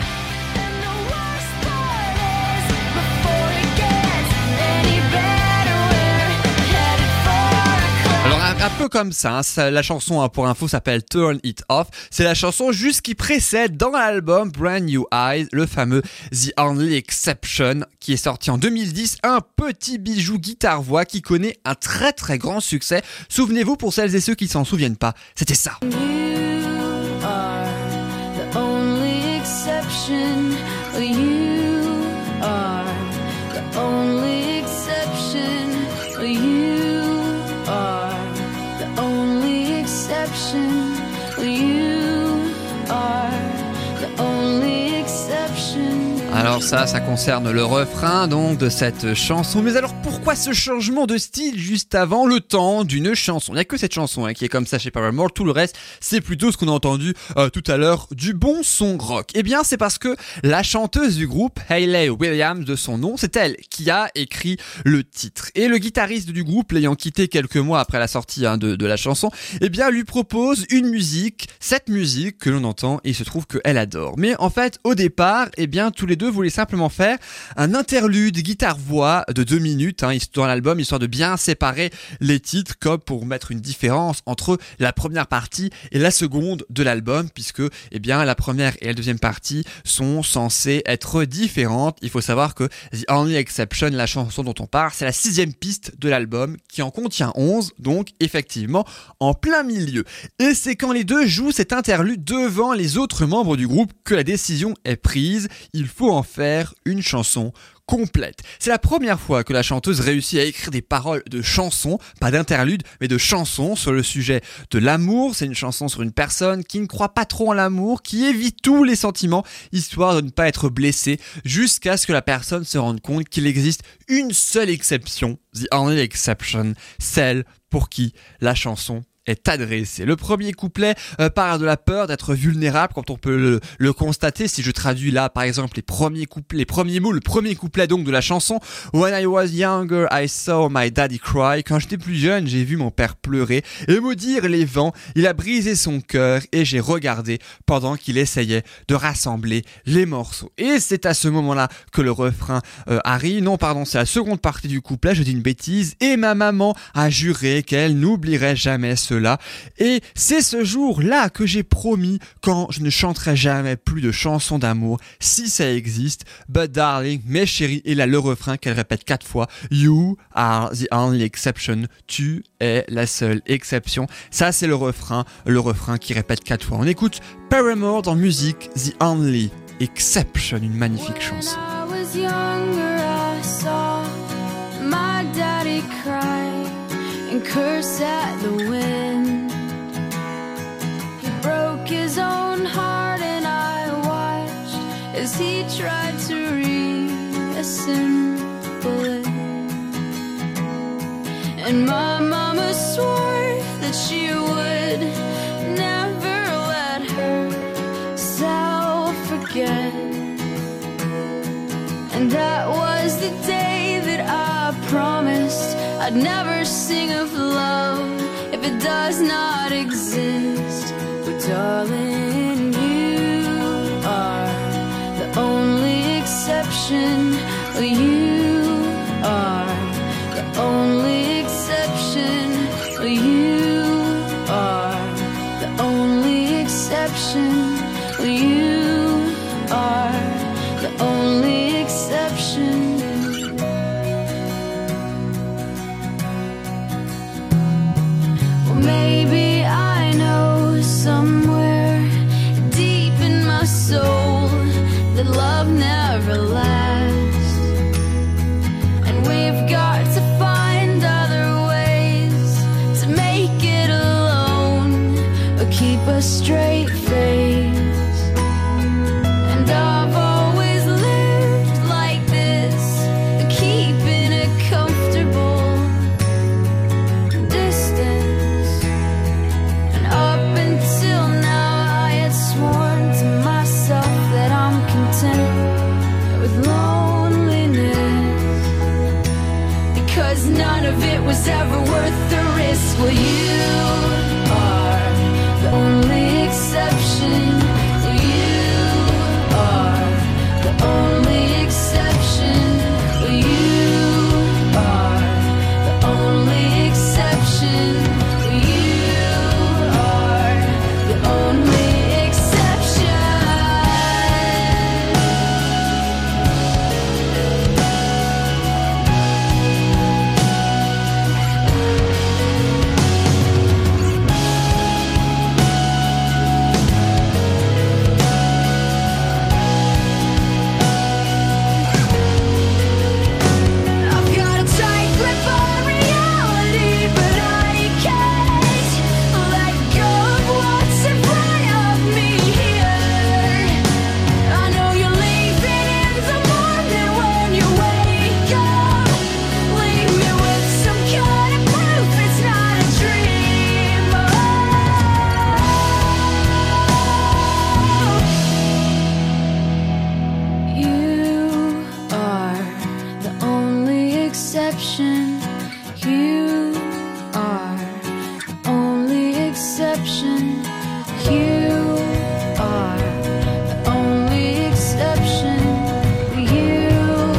Un peu comme ça, hein. Ça, la chanson, hein, pour info, s'appelle Turn It Off. C'est la chanson juste qui précède dans l'album Brand New Eyes, le fameux The Only Exception, qui est sorti en deux mille dix, un petit bijou guitare-voix qui connaît un très très grand succès. Souvenez-vous, pour celles et ceux qui s'en souviennent pas, c'était ça. You are the only exception. You are the only exception. You are Alors ça, ça concerne le refrain donc de cette chanson. Mais alors pourquoi ce changement de style juste avant le temps d'une chanson ? Il n'y a que cette chanson, hein, qui est comme ça chez Paramore. Tout le reste, c'est plutôt ce qu'on a entendu euh, tout à l'heure, du bon son rock. Eh bien, c'est parce que la chanteuse du groupe, Hayley Williams de son nom, c'est elle qui a écrit le titre. Et le guitariste du groupe, l'ayant quitté quelques mois après la sortie, hein, de, de la chanson, eh bien lui propose une musique, cette musique que l'on entend, et il se trouve qu'elle adore. Mais en fait, au départ, eh bien tous les deux voulait simplement faire un interlude guitare-voix de deux minutes, hein, dans l'album, histoire de bien séparer les titres, comme pour mettre une différence entre la première partie et la seconde de l'album, puisque eh bien, la première et la deuxième partie sont censées être différentes. Il faut savoir que The Only Exception, la chanson dont on parle, c'est la sixième piste de l'album qui en contient onze, donc effectivement en plein milieu. Et c'est quand les deux jouent cet interlude devant les autres membres du groupe que la décision est prise. Il faut en faire une chanson complète. C'est la première fois que la chanteuse réussit à écrire des paroles de chansons, pas d'interludes, mais de chansons sur le sujet de l'amour. C'est une chanson sur une personne qui ne croit pas trop en l'amour, qui évite tous les sentiments, histoire de ne pas être blessée, jusqu'à ce que la personne se rende compte qu'il existe une seule exception, the only exception, celle pour qui la chanson est adressé. Le premier couplet euh, parle de la peur d'être vulnérable, quand on peut le, le constater. Si je traduis là, par exemple, les premiers couplets, les premiers mots, le premier couplet donc de la chanson. When I was younger, I saw my daddy cry. Quand j'étais plus jeune, j'ai vu mon père pleurer et maudire les vents. Il a brisé son cœur et j'ai regardé pendant qu'il essayait de rassembler les morceaux. Et c'est à ce moment-là que le refrain euh, arrive. Non, pardon, c'est la seconde partie du couplet. Je dis une bêtise. Et ma maman a juré qu'elle n'oublierait jamais ce là. Et c'est ce jour-là que j'ai promis, quand je ne chanterai jamais plus de chansons d'amour, si ça existe, but darling, mes chéris, et là le refrain qu'elle répète quatre fois, you are the only exception, tu es la seule exception. Ça c'est le refrain, le refrain qui répète quatre fois. On écoute Paramore dans musique, The Only Exception, une magnifique chanson. Curse at the wind. He broke his own heart and I watched as he tried to reassemble it. And my mama swore that she would never let herself forget. And that was the day that I promised I'd never sing of love if it does not exist. But darling, you are the only exception. You are the only exception. You are the only exception. You are the only exception. 'cause none of it was ever worth the risk. Well, you are the only exception. You are the only exception. You are the only exception. You are the only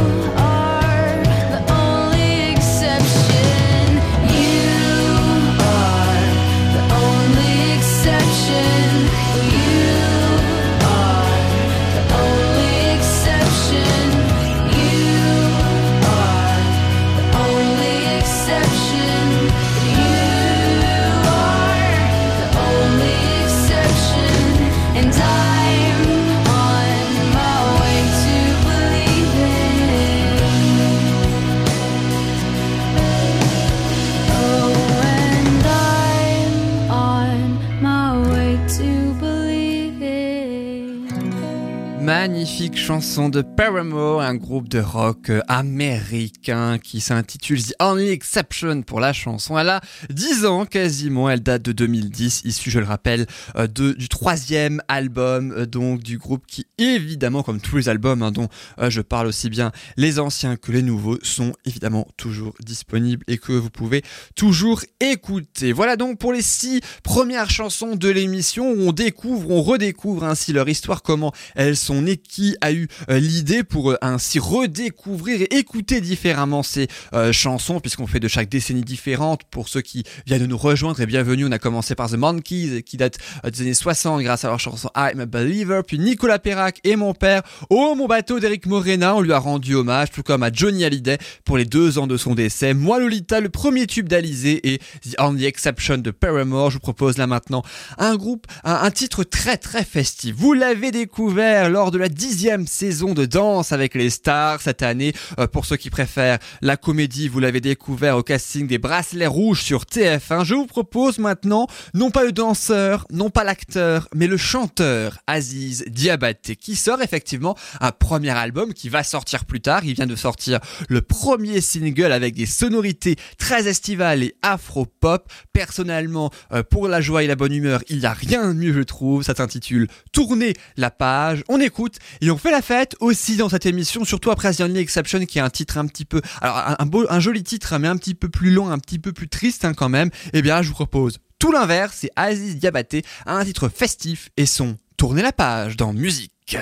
chanson de Paramore, un groupe de rock américain qui s'intitule The Only Exception pour la chanson. Elle a dix ans quasiment, elle date de deux mille dix, issue, je le rappelle, de, du troisième album donc du groupe qui, évidemment, comme tous les albums hein, dont euh, je parle aussi bien les anciens que les nouveaux, sont évidemment toujours disponibles et que vous pouvez toujours écouter. Voilà donc pour les six premières chansons de l'émission où on découvre, on redécouvre ainsi leur histoire, comment elles sont nées, qui a eu l'idée pour ainsi redécouvrir et écouter différemment ces euh, chansons, puisqu'on fait de chaque décennie différente. Pour ceux qui viennent nous rejoindre, et bienvenue, on a commencé par The Monkees, qui date euh, des années soixante grâce à leur chanson I'm a Believer, puis Nicolas Peyrac et Mon Père, Oh Mon Bateau d'Eric Morena, on lui a rendu hommage, tout comme à Johnny Hallyday pour les deux ans de son décès, Moi Lolita, le premier tube d'Alizée, et The Only Exception de Paramore. Je vous propose là maintenant un groupe, un, un titre très très festif. Vous l'avez découvert lors de la dixième saison de Danse avec les stars cette année. Euh, pour ceux qui préfèrent la comédie, vous l'avez découvert au casting des Bracelets Rouges sur T F un. Je vous propose maintenant, non pas le danseur, non pas l'acteur, mais le chanteur Aziz Diabaté, qui sort effectivement un premier album qui va sortir plus tard. Il vient de sortir le premier single avec des sonorités très estivales et afro-pop. Personnellement, euh, pour la joie et la bonne humeur, il n'y a rien de mieux, je trouve. Ça s'intitule « Tourner la page ». On écoute et on fait la fête aussi dans cette émission, surtout après The Only Exception, qui est un titre un petit peu, alors un, beau, un joli titre, mais un petit peu plus long, un petit peu plus triste hein, quand même. Eh bien, je vous propose tout l'inverse, c'est Aziz Diabaté, un titre festif et son Tourner la page dans Musique.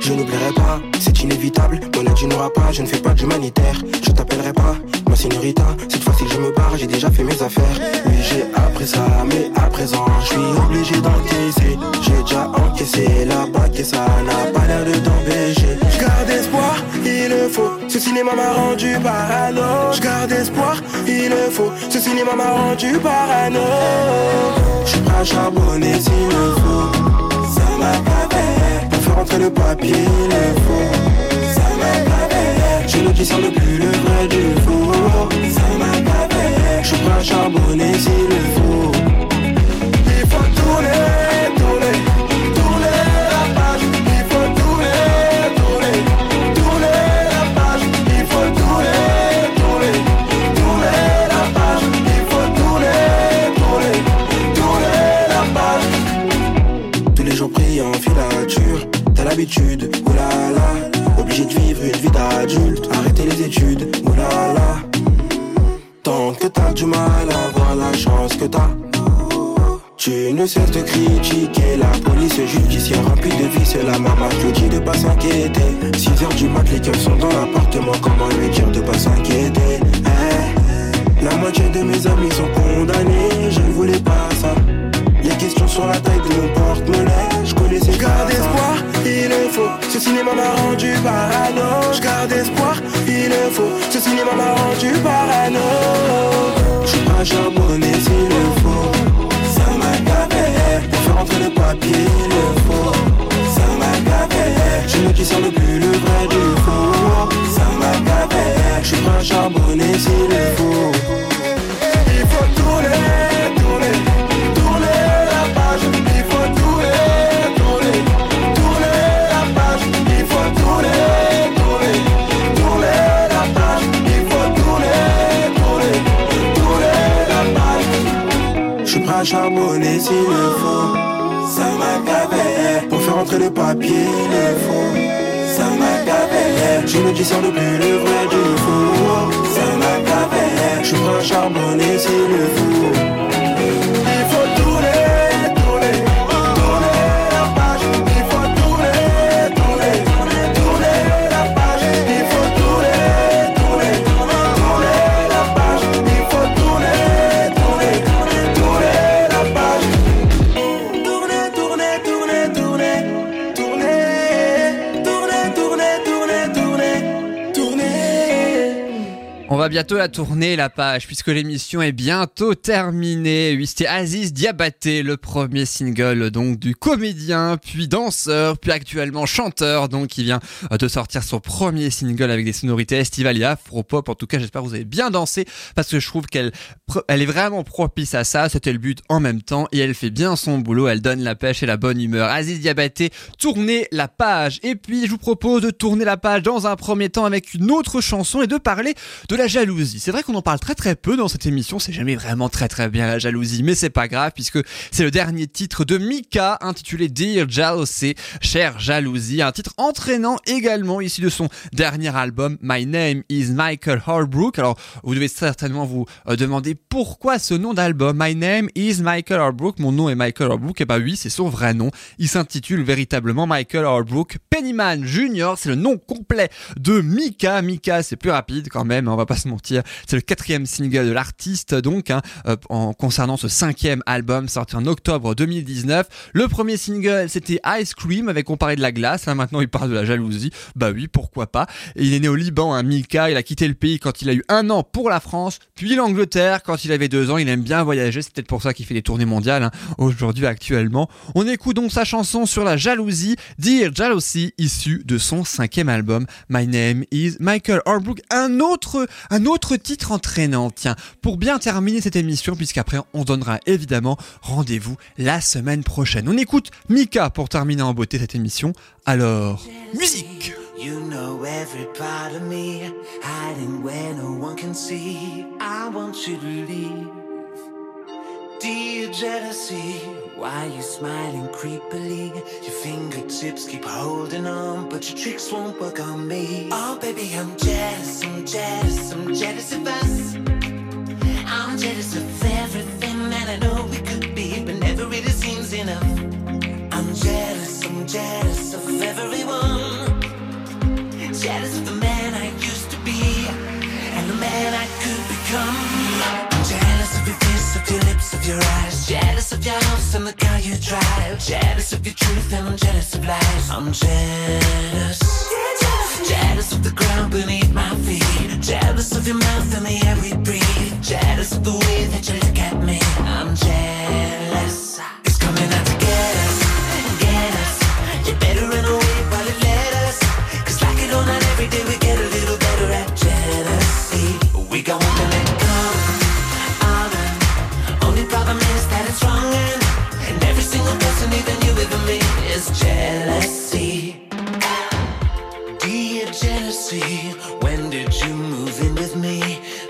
Je n'oublierai pas, c'est inévitable, maladie n'aura pas, je ne fais pas d'humanitaire. Je t'appellerai pas, ma signorita, cette fois-ci je me barre, j'ai déjà fait mes affaires. Oui j'ai appris ça, mais à présent je suis obligé d'encaisser. J'ai déjà encaissé la bague et ça n'a pas l'air de t'empêcher. Je garde espoir, il le faut, ce cinéma m'a rendu parano. Je garde espoir, il le faut, ce cinéma m'a rendu parano. Je suis prêt à charbonner s'il le faut, ça m'a pas fait. Entre le papier et le faux, ça m'a pas payé. J'ai le qui sent le plus le vrai du faux, ça m'a pas payé. Je suis prêt à charbonner s'il le faut. Il faut tourner, tourner, tourner la page. Il faut tourner, tourner, tourner la page. Il faut tourner, tourner, tourner la page. Il faut tourner, tourner, tourner la page. Tous les jours pris en filature. l'habitude, oulala. Obligé de vivre une vie d'adulte, arrêter les études, oulala. Tant que t'as du mal à voir la chance que t'as, tu ne cesses de critiquer la police judiciaire remplie de vices. La maman te dit de pas s'inquiéter. six heures du mat, les keufs sont dans l'appartement. Comment lui dire de pas s'inquiéter, eh? La moitié de mes amis sont condamnés. Je ne voulais pas ça. Les questions sur la taille de mon porte-monnaie. Je connaissais pas. J'garde espoir, il est faux. Ce cinéma m'a rendu parano. J'garde espoir, il est faux. Ce cinéma m'a rendu parano. J'suis pas charbonné s'il le faut. Pour faire entrer le papier et le faux, ça m'a gavé. Je me discerne le plus le vrai du faux, ça m'a gavé. Je suis prêt à charbonner s'il le faut. Il faut tourner, tourner, tourner la page. Il faut tourner, tourner, tourner la page. Il faut tourner, tourner, tourner la page. Il faut tourner, tourner, tourner la page. Je suis prêt à charbonner s'il le faut. Entre le papier et le faux, ça m'a gavé. Je me discerne le plus le vrai du faux, ça m'a gavé. Je suis prêt à charbonner s'il le faut. On va bientôt la tourner la page puisque l'émission est bientôt terminée. Oui, c'était Aziz Diabaté, le premier single donc du comédien, puis danseur, puis actuellement chanteur, donc qui vient de sortir son premier single avec des sonorités estivales et afro-pop. En tout cas, j'espère que vous avez bien dansé parce que je trouve qu'elle elle est vraiment propice à ça. C'était le but en même temps et elle fait bien son boulot. Elle donne la pêche et la bonne humeur. Aziz Diabaté, tournez la page. Et puis je vous propose de tourner la page dans un premier temps avec une autre chanson et de parler de la jalousie. C'est vrai qu'on en parle très très peu dans cette émission, c'est jamais vraiment très très bien la jalousie, mais c'est pas grave puisque c'est le dernier titre de Mika intitulé Dear Jealousy, Chère Jalousie, un titre entraînant également issu de son dernier album My Name is Michael Holbrook. Alors vous devez certainement vous euh, demander pourquoi ce nom d'album My Name is Michael Holbrook, mon nom est Michael Holbrook, et bah oui c'est son vrai nom, il s'intitule véritablement Michael Holbrook Pennyman Junior, c'est le nom complet de Mika. Mika c'est plus rapide quand même, on va pas se mentir, c'est le quatrième single de l'artiste donc hein, euh, en concernant ce cinquième album sorti en octobre deux mille dix-neuf. Le premier single c'était Ice Cream avec on parlait de la glace, hein, maintenant il parle de la jalousie, bah oui pourquoi pas. Et il est né au Liban, hein, Mika, il a quitté le pays quand il a eu un an pour la France, puis l'Angleterre quand il avait deux ans, il aime bien voyager, c'est peut-être pour ça qu'il fait des tournées mondiales hein, aujourd'hui actuellement. On écoute donc sa chanson sur la jalousie, Dear Jealousy, issue de son cinquième album My Name is Michael Holbrook. Un autre Un autre titre entraînant, tiens, pour bien terminer cette émission, puisqu'après on donnera évidemment rendez-vous la semaine prochaine. On écoute Mika pour terminer en beauté cette émission. Alors, musique. You know every part of me, hiding where no one can see. I want you to leave. Dear jealousy, why you smiling creepily? Your fingertips keep holding on, but your tricks won't work on me. Oh baby, I'm jealous, I'm jealous, I'm jealous of us. I'm jealous of everything that I know we could be, but never really seems enough. I'm jealous, I'm jealous of everyone. Jealous of the man I used to be, and the man I could become. Of your lips, of your eyes, jealous of your house and the car you drive, jealous of your truth and I'm jealous of lies. I'm jealous, jealous, jealous of the ground beneath my feet, jealous of your mouth and the air we breathe, jealous of the way that you look at me. I'm jealous, it's coming out to get us, get us. You better run away while it let us, 'cause like it or not, every day we get a little better at jealousy. We got one to let go. Problem is that it's wrong, and, and every single person, even you, even me, is jealousy. Dear jealousy, when did you move in with me?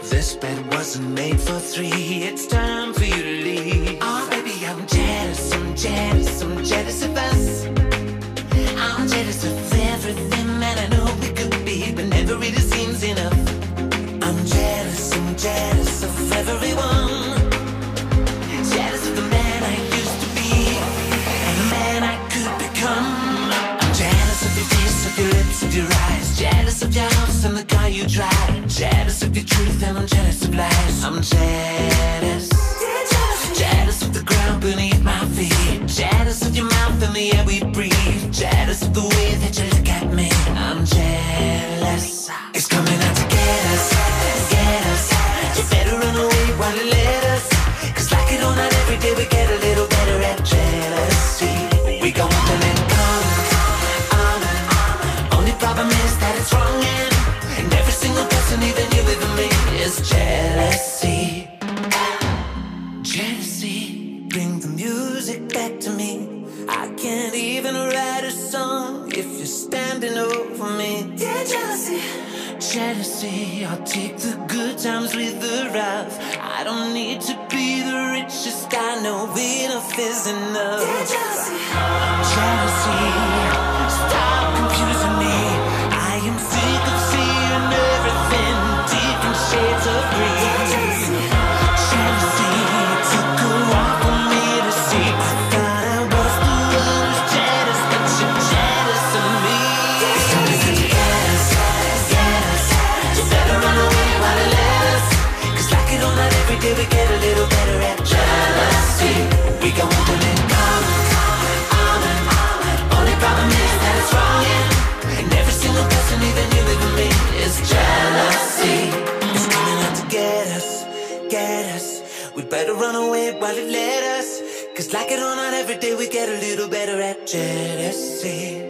This bed wasn't made for three. It's time for you to leave. Oh baby, I'm jealous, I'm jealous, I'm jealous of us. I'm jealous. Status is everything, and I know we could be, but never really seems enough. I'm jealous, I'm jealous of everyone. Jealous of the man I used to be, and the man I could become. I'm jealous of your kiss, of your lips, of your eyes. Jealous of your house and the car you drive. Jealous of your truth, and I'm jealous of lies. I'm jealous. Jealous of the ground beneath my feet. Jealous of your mouth and the air we breathe. Jealous of the way that you look at me. I'm jealous. It's coming out to get us, get us. You better run away while it let us. Cause like it or not, every day we get a little better at jealousy. We gon' let it come on. Only problem is that it's wrong, and, and every single person, even you, even me, is jealousy. Back to me, I can't even write a song if you're standing over me. Yeah, jealousy, jealousy. I'll take the good times with the rough. I don't need to be the richest. I know enough is enough. Yeah, jealousy, jealousy. Stop confusing me. I am sick of seeing everything different shades of green. Yeah, jealousy, jealousy. Took a while for me to see. Every day we get a little better at jealousy. We got one thing in common, common, common. Only problem is that it's wrong, yeah. And every single person, even you, even me, is jealousy. It's coming out to get us, get us. We better run away while it let us. Cause like it or not, every day we get a little better at jealousy.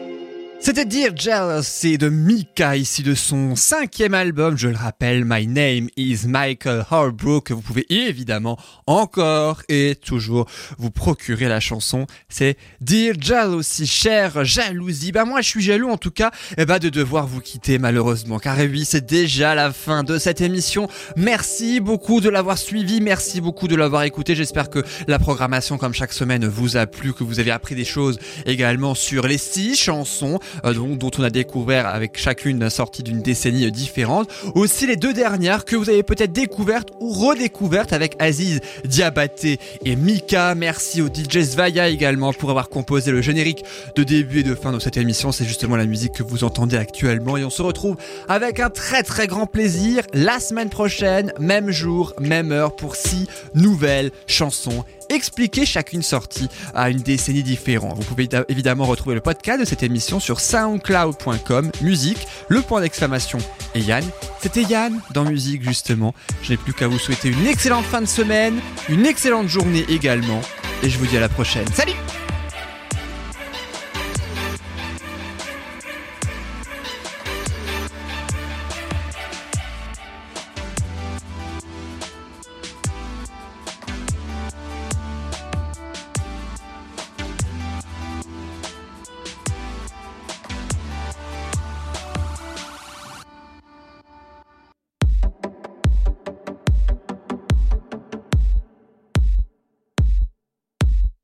C'était Dear Jealousy de Mika, ici de son cinquième album, je le rappelle, My Name is Michael Holbrook. Vous pouvez évidemment encore et toujours vous procurer la chanson, c'est Dear Jealousy, chère jalousie. Bah moi je suis jaloux en tout cas et bah, de devoir vous quitter malheureusement, car oui c'est déjà la fin de cette émission. Merci beaucoup de l'avoir suivi, merci beaucoup de l'avoir écouté, j'espère que la programmation comme chaque semaine vous a plu, que vous avez appris des choses également sur les six chansons dont on a découvert avec chacune sortie d'une décennie différente. Aussi les deux dernières que vous avez peut-être découvertes ou redécouvertes avec Aziz Diabaté et Mika. Merci au D J Svaya également pour avoir composé le générique de début et de fin de cette émission. C'est justement la musique que vous entendez actuellement et on se retrouve avec un très très grand plaisir la semaine prochaine, même jour, même heure pour six nouvelles chansons expliquer chacune sortie à une décennie différente. Vous pouvez évidemment retrouver le podcast de cette émission sur soundcloud point com, musique, le point d'exclamation et Yann. C'était Yann dans Musique justement. Je n'ai plus qu'à vous souhaiter une excellente fin de semaine, une excellente journée également et je vous dis à la prochaine. Salut!